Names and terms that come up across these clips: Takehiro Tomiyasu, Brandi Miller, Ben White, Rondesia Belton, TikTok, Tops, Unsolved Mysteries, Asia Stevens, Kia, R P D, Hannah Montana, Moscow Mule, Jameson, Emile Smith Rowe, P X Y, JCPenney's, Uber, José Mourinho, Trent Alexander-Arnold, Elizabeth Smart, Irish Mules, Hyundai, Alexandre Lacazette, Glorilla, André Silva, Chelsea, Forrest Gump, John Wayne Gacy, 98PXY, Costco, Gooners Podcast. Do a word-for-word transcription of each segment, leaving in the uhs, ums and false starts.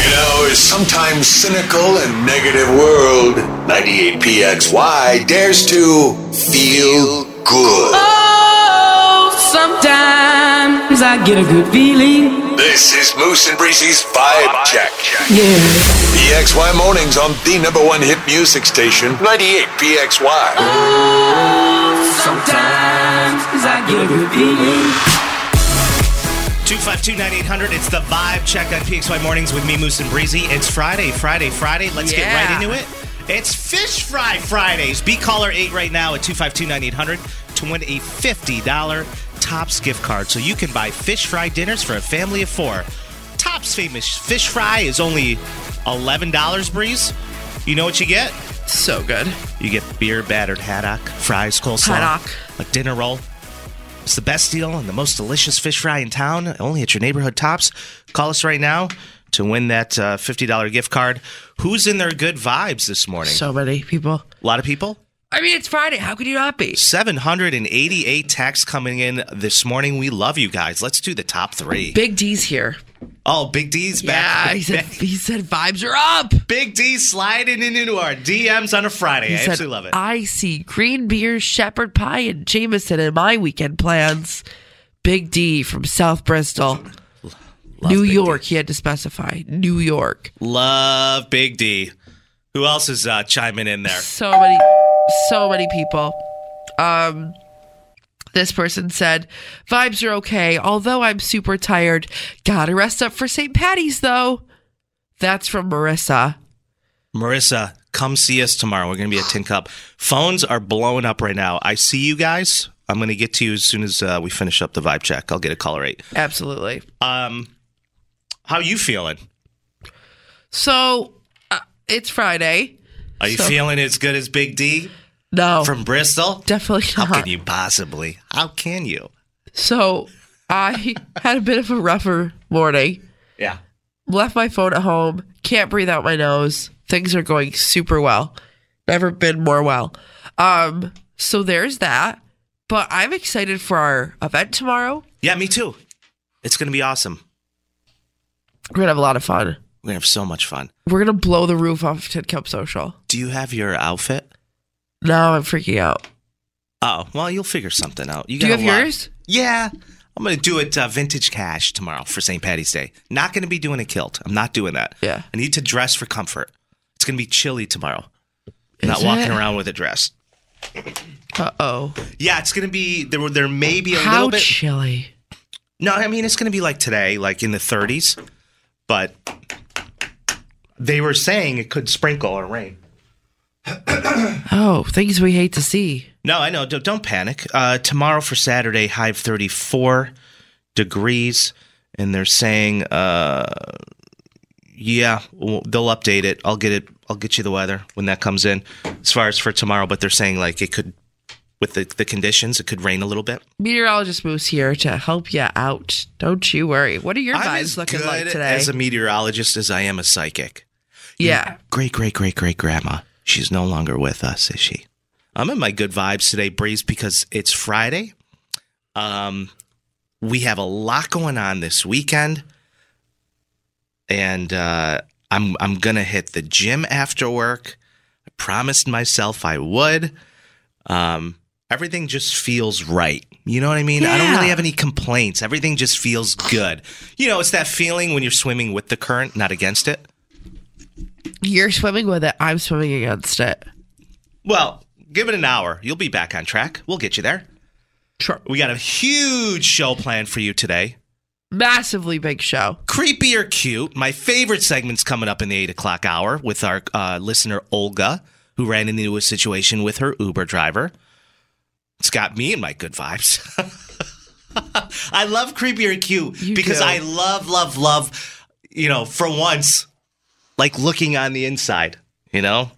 You know, a sometimes cynical and negative world, ninety-eight P X Y dares to feel good. Oh, sometimes I get a good feeling. This is Moose and Breezy's Vibe Check. Yeah. P X Y mornings on the number one hit music station, ninety-eight P X Y. Oh, sometimes I get a good feeling. two five two, nine eight hundred, it's the Vibe Check on P X Y Mornings with me, Moose and Breezy. It's Friday, Friday, Friday. Let's yeah. get right into it. It's Fish Fry Fridays. Be caller eight right now at two five two, nine eight hundred to win a fifty dollars Tops gift card. So you can buy fish fry dinners for a family of four. Tops famous fish fry is only eleven dollars, Breeze. You know what you get? So good. You get beer, battered haddock, fries, coleslaw, haddock, a dinner roll. It's the best deal and the most delicious fish fry in town, only at your neighborhood Tops. Call us right now to win that uh, fifty dollars gift card. Who's in their good vibes this morning? So many people. A lot of people? I mean, it's Friday. How could you not be? seven hundred eighty-eight texts coming in this morning. We love you guys. Let's do the top three. Big D's here. Oh, Big D's back. Yeah, he said, he said vibes are up. Big D sliding into our D Ms on a Friday. He I said, absolutely love it. I see green beer, shepherd pie, and Jameson in my weekend plans. Big D from South Bristol. Love New Big York, D. He had to specify. New York. Love Big D. Who else is uh, chiming in there? So many, so many people. Um... This person said, vibes are okay, although I'm super tired. Gotta rest up for Saint Patty's, though. That's from Marissa. Marissa, come see us tomorrow. We're going to be at Tin Cup. Phones are blowing up right now. I see you guys. I'm going to get to you as soon as uh, we finish up the vibe check. I'll get a caller eight. Absolutely. Um, how are you feeling? So, uh, it's Friday. Are you so- feeling as good as Big D? No. From Bristol? Definitely not. How can you possibly? How can you? So I had a bit of a rougher morning. Yeah. Left my phone at home. Can't breathe out my nose. Things are going super well. Never been more well. Um. So there's that. But I'm excited for our event tomorrow. Yeah, me too. It's going to be awesome. We're going to have a lot of fun. We're going to have so much fun. We're going to blow the roof off of Tin Cup Social. Do you have your outfit? No, I'm freaking out. Oh, well, you'll figure something out. You do you have lot. yours? Yeah. I'm going to do it uh, vintage cash tomorrow for Saint Patty's Day. Not going to be doing a kilt. I'm not doing that. Yeah. I need to dress for comfort. It's going to be chilly tomorrow. I'm not it? walking around with a dress. Uh-oh. Yeah, it's going to be, there There may be a How little bit. How chilly? No, I mean, it's going to be like today, like in the thirties. But they were saying it could sprinkle or rain. Oh, things we hate to see. No, I know. Don't, don't panic. Uh, tomorrow for Saturday, high of thirty-four degrees. And they're saying, uh, yeah, well, they'll update it. I'll get it. I'll get you the weather when that comes in as far as for tomorrow. But they're saying like it could, with the, the conditions, it could rain a little bit. Meteorologist Moose here to help you out. Don't you worry. What are your I'm vibes looking like today? I'm as good as a meteorologist as I am a psychic. Yeah. You know, great, great, great, great grandma. She's no longer with us, is she? I'm in my good vibes today, Breeze, because it's Friday. Um, we have a lot going on this weekend, and uh, I'm I'm gonna hit the gym after work. I promised myself I would. Um, everything just feels right. You know what I mean? Yeah. I don't really have any complaints. Everything just feels good. You know, it's that feeling when you're swimming with the current, not against it. You're swimming with it. I'm swimming against it. Well, give it an hour. You'll be back on track. We'll get you there. Sure. We got a huge show planned for you today. Massively big show. Creepy or cute. My favorite segment's coming up in the eight o'clock hour with our uh, listener, Olga, who ran into a situation with her Uber driver. It's got me in my good vibes. I love creepy or cute you because do. I love, love, love, you know, for once, like looking on the inside, you know?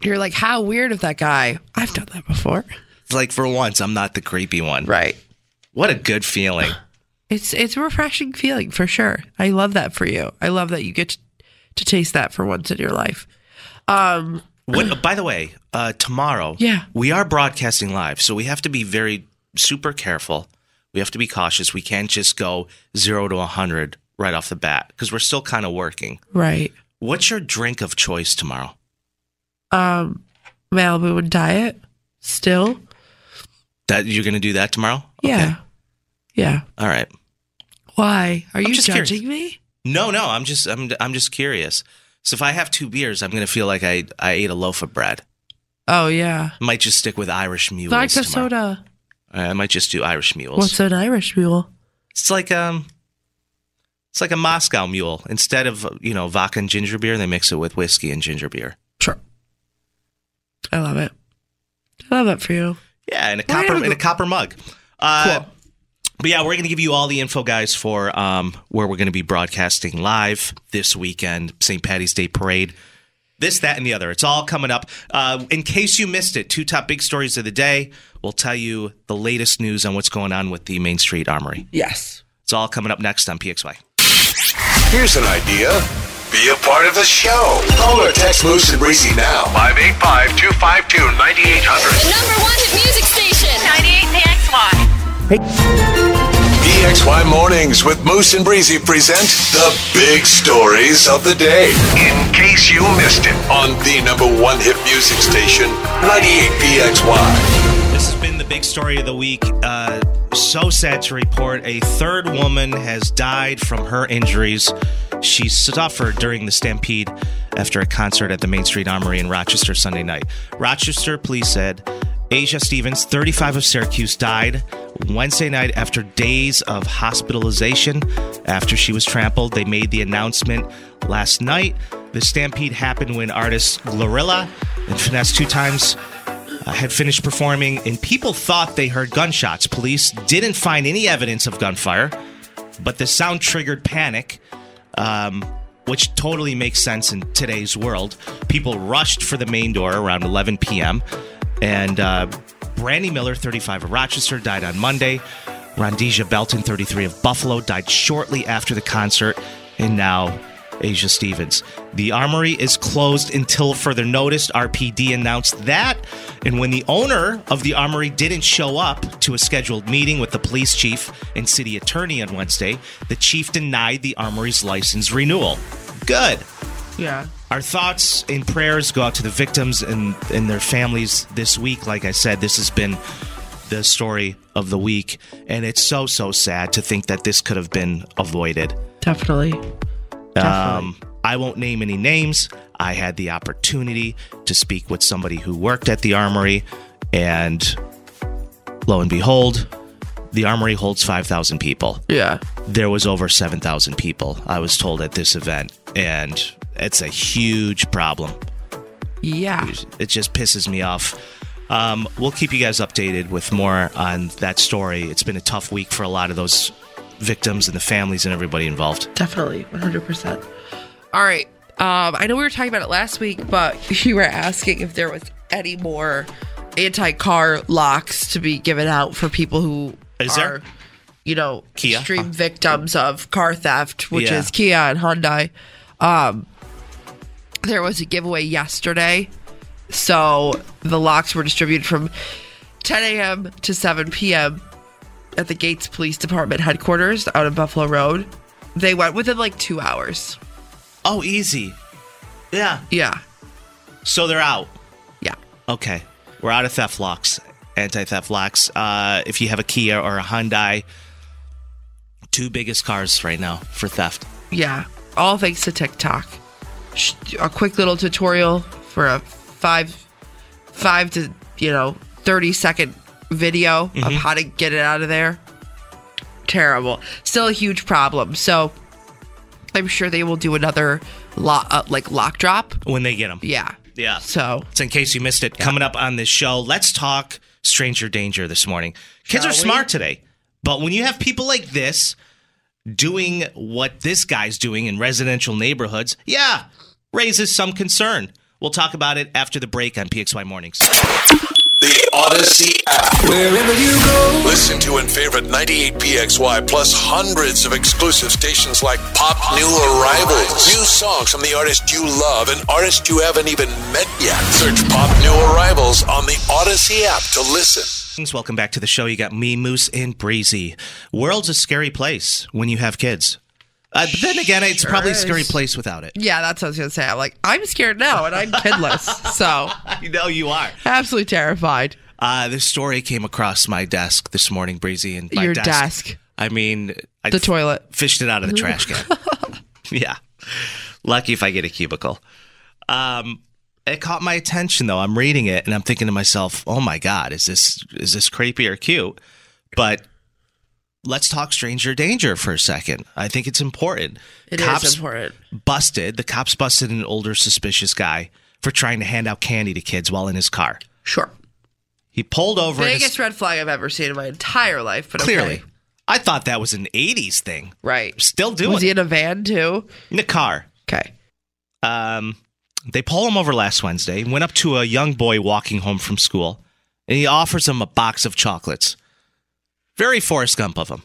You're like, how weird of that guy. I've done that before. It's like for once, I'm not the creepy one. Right. What a good feeling. It's it's a refreshing feeling for sure. I love that for you. I love that you get to, to taste that for once in your life. Um, what, by the way, uh, tomorrow, yeah. we are broadcasting live, so we have to be very super careful. We have to be cautious. We can't just go zero to one hundred right off the bat because we're still kind of working. Right. What's your drink of choice tomorrow? Um, Malibu and Diet still. That you're going to do that tomorrow? Yeah. Okay. Yeah. All right. Why are I'm you judging curious. me? No, no. I'm just, I'm, I'm just curious. So if I have two beers, I'm gonna feel like I, I ate a loaf of bread. Oh yeah. Might just stick with Irish Mules. Vodka tomorrow. soda. I might just do Irish Mules. What's an Irish Mule? It's like um, it's like a Moscow Mule. Instead of you know vodka and ginger beer, they mix it with whiskey and ginger beer. Sure. I love it. I love that for you. Yeah, in a Why copper in a copper mug. Uh, cool. But yeah, we're going to give you all the info, guys, for um, where we're going to be broadcasting live this weekend, Saint Patty's Day Parade, this, that, and the other. It's all coming up. Uh, in case you missed it, two top big stories of the day. We'll tell you the latest news on what's going on with the Main Street Armory. Yes. It's all coming up next on P X Y. Here's an idea. Be a part of the show. Call or text Moose and Breezy now. five eight five, two five two, nine eight zero zero. Number one hit music station. ninety-eight P X Y. P X Y Mornings with Moose and Breezy present the big stories of the day. In case you missed it, on the number one hit music station, ninety-eight P X Y. This has been the big story of the week. Uh, so sad to report, a third woman has died from her injuries she suffered during the stampede after a concert at the Main Street Armory in Rochester Sunday night. Rochester police said Asia Stevens, thirty-five, of Syracuse, died Wednesday night after days of hospitalization after she was trampled. They made the announcement last night. The stampede happened when artists Glorilla and Finesse Two Times uh, had finished performing, and people thought they heard gunshots. Police didn't find any evidence of gunfire, but the sound triggered panic, um, which totally makes sense in today's world. People rushed for the main door around eleven p.m., and uh, Brandi Miller, thirty-five, of Rochester, died on Monday. Rondesia Belton, thirty-three, of Buffalo, died shortly after the concert. And now, Asia Stevens. The armory is closed until further notice. R P D announced that. And when the owner of the armory didn't show up to a scheduled meeting with the police chief and city attorney on Wednesday, the chief denied the armory's license renewal. Good. Yeah. Our thoughts and prayers go out to the victims and, and their families this week. Like I said, this has been the story of the week. And it's so, so sad to think that this could have been avoided. Definitely. Definitely. Um, I won't name any names. I had the opportunity to speak with somebody who worked at the armory. And lo and behold, the armory holds five thousand people. Yeah. There was over seven thousand people, I was told, at this event. And it's a huge problem. Yeah. It just pisses me off. Um, we'll keep you guys updated with more on that story. It's been a tough week for a lot of those victims and the families and everybody involved. Definitely. one hundred percent. All right. Um, I know we were talking about it last week, but you were asking if there was any more anti-car locks to be given out for people who Is are, there? you know, Kia? extreme huh. victims of car theft, which yeah. is Kia and Hyundai. Um, there was a giveaway yesterday, so the locks were distributed from ten a.m. to seven p.m. at the Gates Police Department headquarters out on Buffalo Road. They went within like two hours. Oh, easy. Yeah. Yeah. So they're out. Yeah. Okay. We're out of theft locks. anti-theft locks. Uh, if you have a Kia or a Hyundai, two biggest cars right now for theft. Yeah, all thanks to TikTok. A quick little tutorial for a five, five to you know thirty second video mm-hmm. of how to get it out of there. Terrible. Still a huge problem. So I'm sure they will do another lock, uh, like lock drop when they get them. Yeah. Yeah. So it's in case you missed it. Yeah. Coming up on this show, let's talk stranger danger this morning. Kids Shall are smart we? today, but when you have people like this doing what this guy's doing in residential neighborhoods, yeah, raises some concern. We'll talk about it after the break on P X Y Mornings. The Odyssey app. Wherever you go. Listen to and favorite ninety-eight P X Y plus hundreds of exclusive stations like Pop New Arrivals. New songs from the artist you love and artists you haven't even met yet. Search Pop New Arrivals on the Odyssey app to listen. Welcome back to the show. You got me, Moose, and Breezy. World's a scary place when you have kids. Uh, but then again, it's sure probably is. a scary place without it. Yeah, that's what I was going to say. I'm like, I'm scared now, and I'm kidless. So I know you are. Absolutely terrified. Uh, this story came across my desk this morning, Breezy. And by Your desk, desk. I mean... I the f- toilet. Fished it out of the trash can. Yeah. Lucky if I get a cubicle. Um, it caught my attention, though. I'm reading it, and I'm thinking to myself, oh, my God, is this is this creepy or cute? But... let's talk stranger danger for a second. I think it's important. It cops is important. Busted. The cops busted an older suspicious guy for trying to hand out candy to kids while in his car. Sure. He pulled over. Biggest red flag I've ever seen in my entire life. But clearly. Okay. I thought that was an eighties thing. Right. Still doing it. Was he in a van too? In a car. Okay. Um, they pulled him over last Wednesday. Went up to a young boy walking home from school. And he offers him a box of chocolates. Very Forrest Gump of him.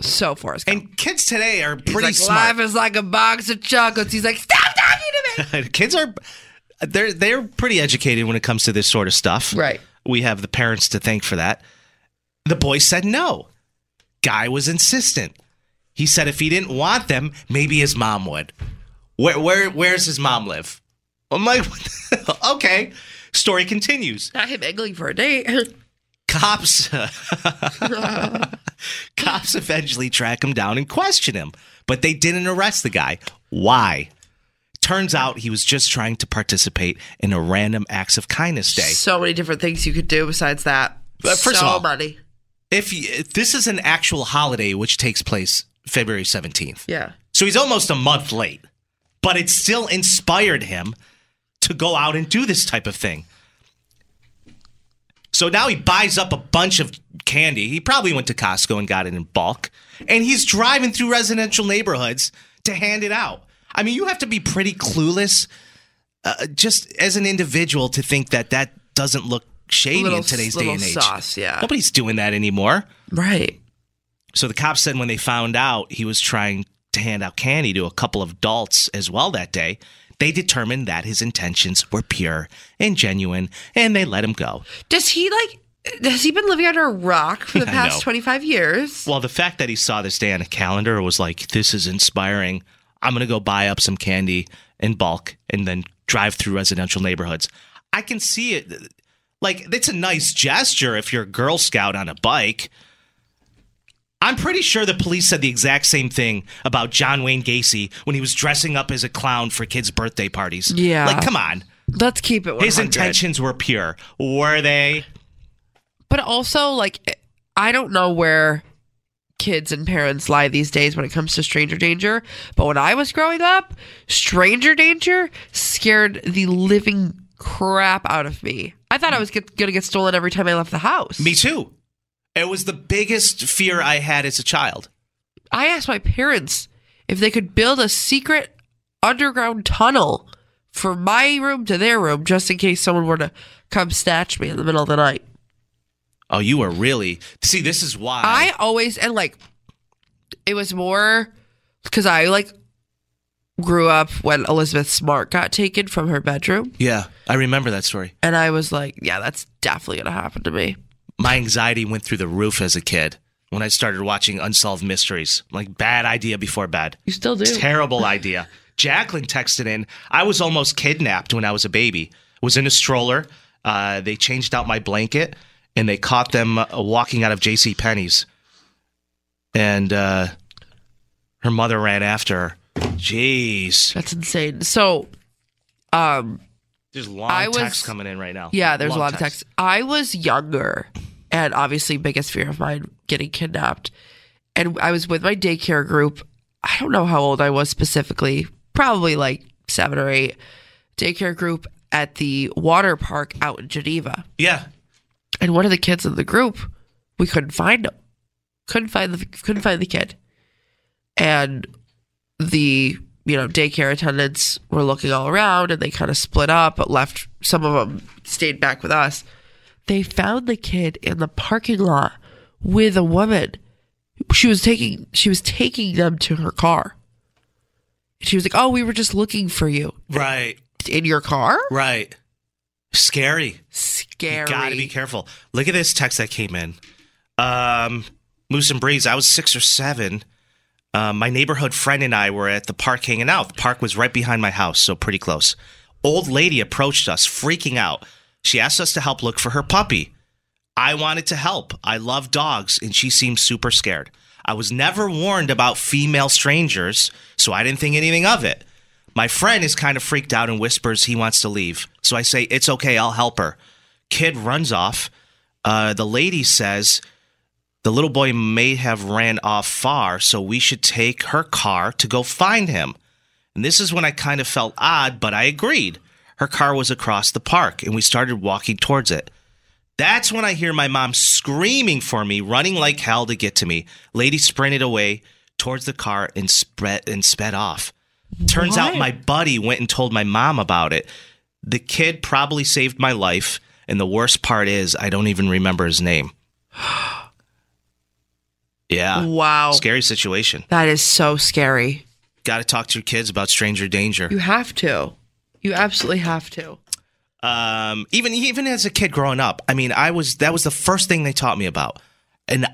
So Forrest Gump. And kids today are pretty He's like, smart. Life is like a box of chocolates. He's like, stop talking to me. Kids are, they're they're pretty educated when it comes to this sort of stuff. Right. We have the parents to thank for that. The boy said no. Guy was insistent. He said if he didn't want them, maybe his mom would. Where where where's his mom live? I'm like, okay. Story continues. Not him angling for a date. Cops cops eventually track him down and question him, but they didn't arrest the guy. Why? Turns out he was just trying to participate in a random acts of kindness day. So many different things you could do besides that. But first so of all, many. If, you, if this is an actual holiday, which takes place February seventeenth. Yeah. So he's almost a month late, but it still inspired him to go out and do this type of thing. So now he buys up a bunch of candy. He probably went to Costco and got it in bulk. And he's driving through residential neighborhoods to hand it out. I mean, you have to be pretty clueless uh, just as an individual to think that that doesn't look shady little, in today's day and age. Sauce, yeah. Nobody's doing that anymore. Right. So the cops said when they found out he was trying to hand out candy to a couple of adults as well that day, they determined that his intentions were pure and genuine, and they let him go. Does he, like, has he been living under a rock for the past twenty-five years? Well, the fact that he saw this day on a calendar was like, this is inspiring. I'm going to go buy up some candy in bulk and then drive through residential neighborhoods. I can see it. Like, it's a nice gesture if you're a Girl Scout on a bike. I'm pretty sure the police said the exact same thing about John Wayne Gacy when he was dressing up as a clown for kids' birthday parties. Yeah. Like, come on. Let's keep it one hundred. His intentions were pure. Were they? But also, like, I don't know where kids and parents lie these days when it comes to stranger danger. But when I was growing up, stranger danger scared the living crap out of me. I thought I was going to get stolen every time I left the house. Me too. It was the biggest fear I had as a child. I asked my parents if they could build a secret underground tunnel from my room to their room just in case someone were to come snatch me in the middle of the night. Oh, you were really... See, this is why... I always... And, like, it was more... Because I, like, grew up when Elizabeth Smart got taken from her bedroom. Yeah, I remember that story. And I was like, yeah, that's definitely going to happen to me. My anxiety went through the roof as a kid when I started watching Unsolved Mysteries. Like, bad idea before bed. You still do. Terrible idea. Jacqueline texted in, I was almost kidnapped when I was a baby. Was in a stroller. Uh, they changed out my blanket and they caught them uh, walking out of JCPenney's. And uh, her mother ran after her. Jeez. That's insane. So, um, there's a lot of texts coming in right now. Yeah, there's long a lot text. of texts. I was younger, and obviously biggest fear of mine, getting kidnapped. And I was with my daycare group. I don't know how old I was specifically. Probably like seven or eight. Daycare group at the water park out in Geneva. Yeah. And one of the kids in the group, we couldn't find him. Couldn't find the couldn't find the kid. And the, you know, daycare attendants were looking all around, and they kind of split up, but left. Some of them stayed back with us. They found the kid in the parking lot with a woman. She was taking she was taking them to her car. She was like, "Oh, we were just looking for you." Right. In your car? Right. Scary. Scary. You gotta be careful. Look at this text that came in. Um, Moose and Breeze, I was six or seven. Uh, my neighborhood friend and I were at the park hanging out. The park was right behind my house, so pretty close. Old lady approached us, freaking out. She asked us to help look for her puppy. I wanted to help. I love dogs, and she seemed super scared. I was never warned about female strangers, so I didn't think anything of it. My friend is kind of freaked out and whispers he wants to leave. So I say, it's okay, I'll help her. Kid runs off. Uh, the lady says the little boy may have ran off far, so we should take her car to go find him. And this is when I kind of felt odd, but I agreed. Her car was across the park, and we started walking towards it. That's when I hear my mom screaming for me, running like hell to get to me. Lady sprinted away towards the car and spread and sped off. Turns what? out my buddy went and told my mom about it. The kid probably saved my life, and the worst part is I don't even remember his name. Yeah. Wow. Scary situation. That is so scary. Got to talk to your kids about stranger danger. You have to. You absolutely have to. Um, even even as a kid growing up, I mean, I was that was the first thing they taught me about, and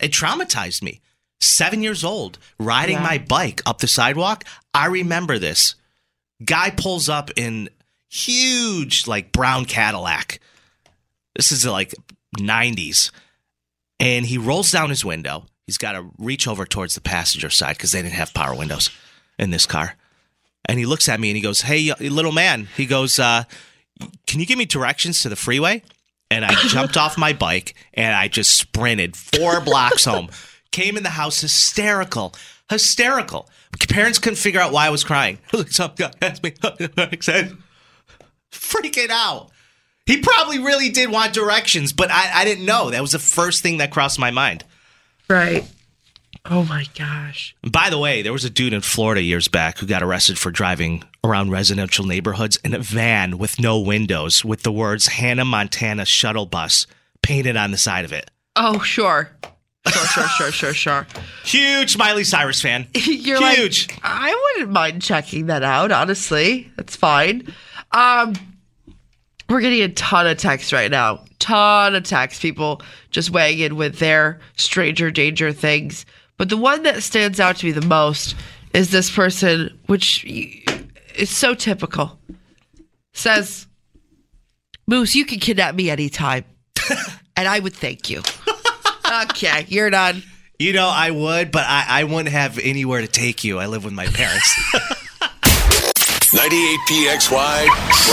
it traumatized me. Seven years old, riding yeah. my bike up the sidewalk. I remember this. Guy pulls up in huge, like, brown Cadillac. This is like nineties. And he rolls down his window. He's got to reach over towards the passenger side because they didn't have power windows in this car. And he looks at me and he goes, "Hey, little man." He goes, uh, "Can you give me directions to the freeway?" And I jumped off my bike and I just sprinted four blocks home. Came in the house hysterical, hysterical. Parents couldn't figure out why I was crying. Some guy asked me, freaking out. He probably really did want directions, but I, I didn't know. That was the first thing that crossed my mind. Right. Oh, my gosh. By the way, there was a dude in Florida years back who got arrested for driving around residential neighborhoods in a van with no windows with the words Hannah Montana shuttle bus painted on the side of it. Oh, sure. Sure, sure, sure, sure, sure. Huge Miley Cyrus fan. You're Huge. Like, I wouldn't mind checking that out, honestly. That's fine. Um, we're getting a ton of texts right now. Ton of texts. People just weighing in with their stranger danger things. But the one that stands out to me the most is this person, which is so typical. Says, "Moose, you can kidnap me anytime. And I would thank you." Okay, you're done. You know, I would, but I, I wouldn't have anywhere to take you. I live with my parents. ninety-eight P X Y.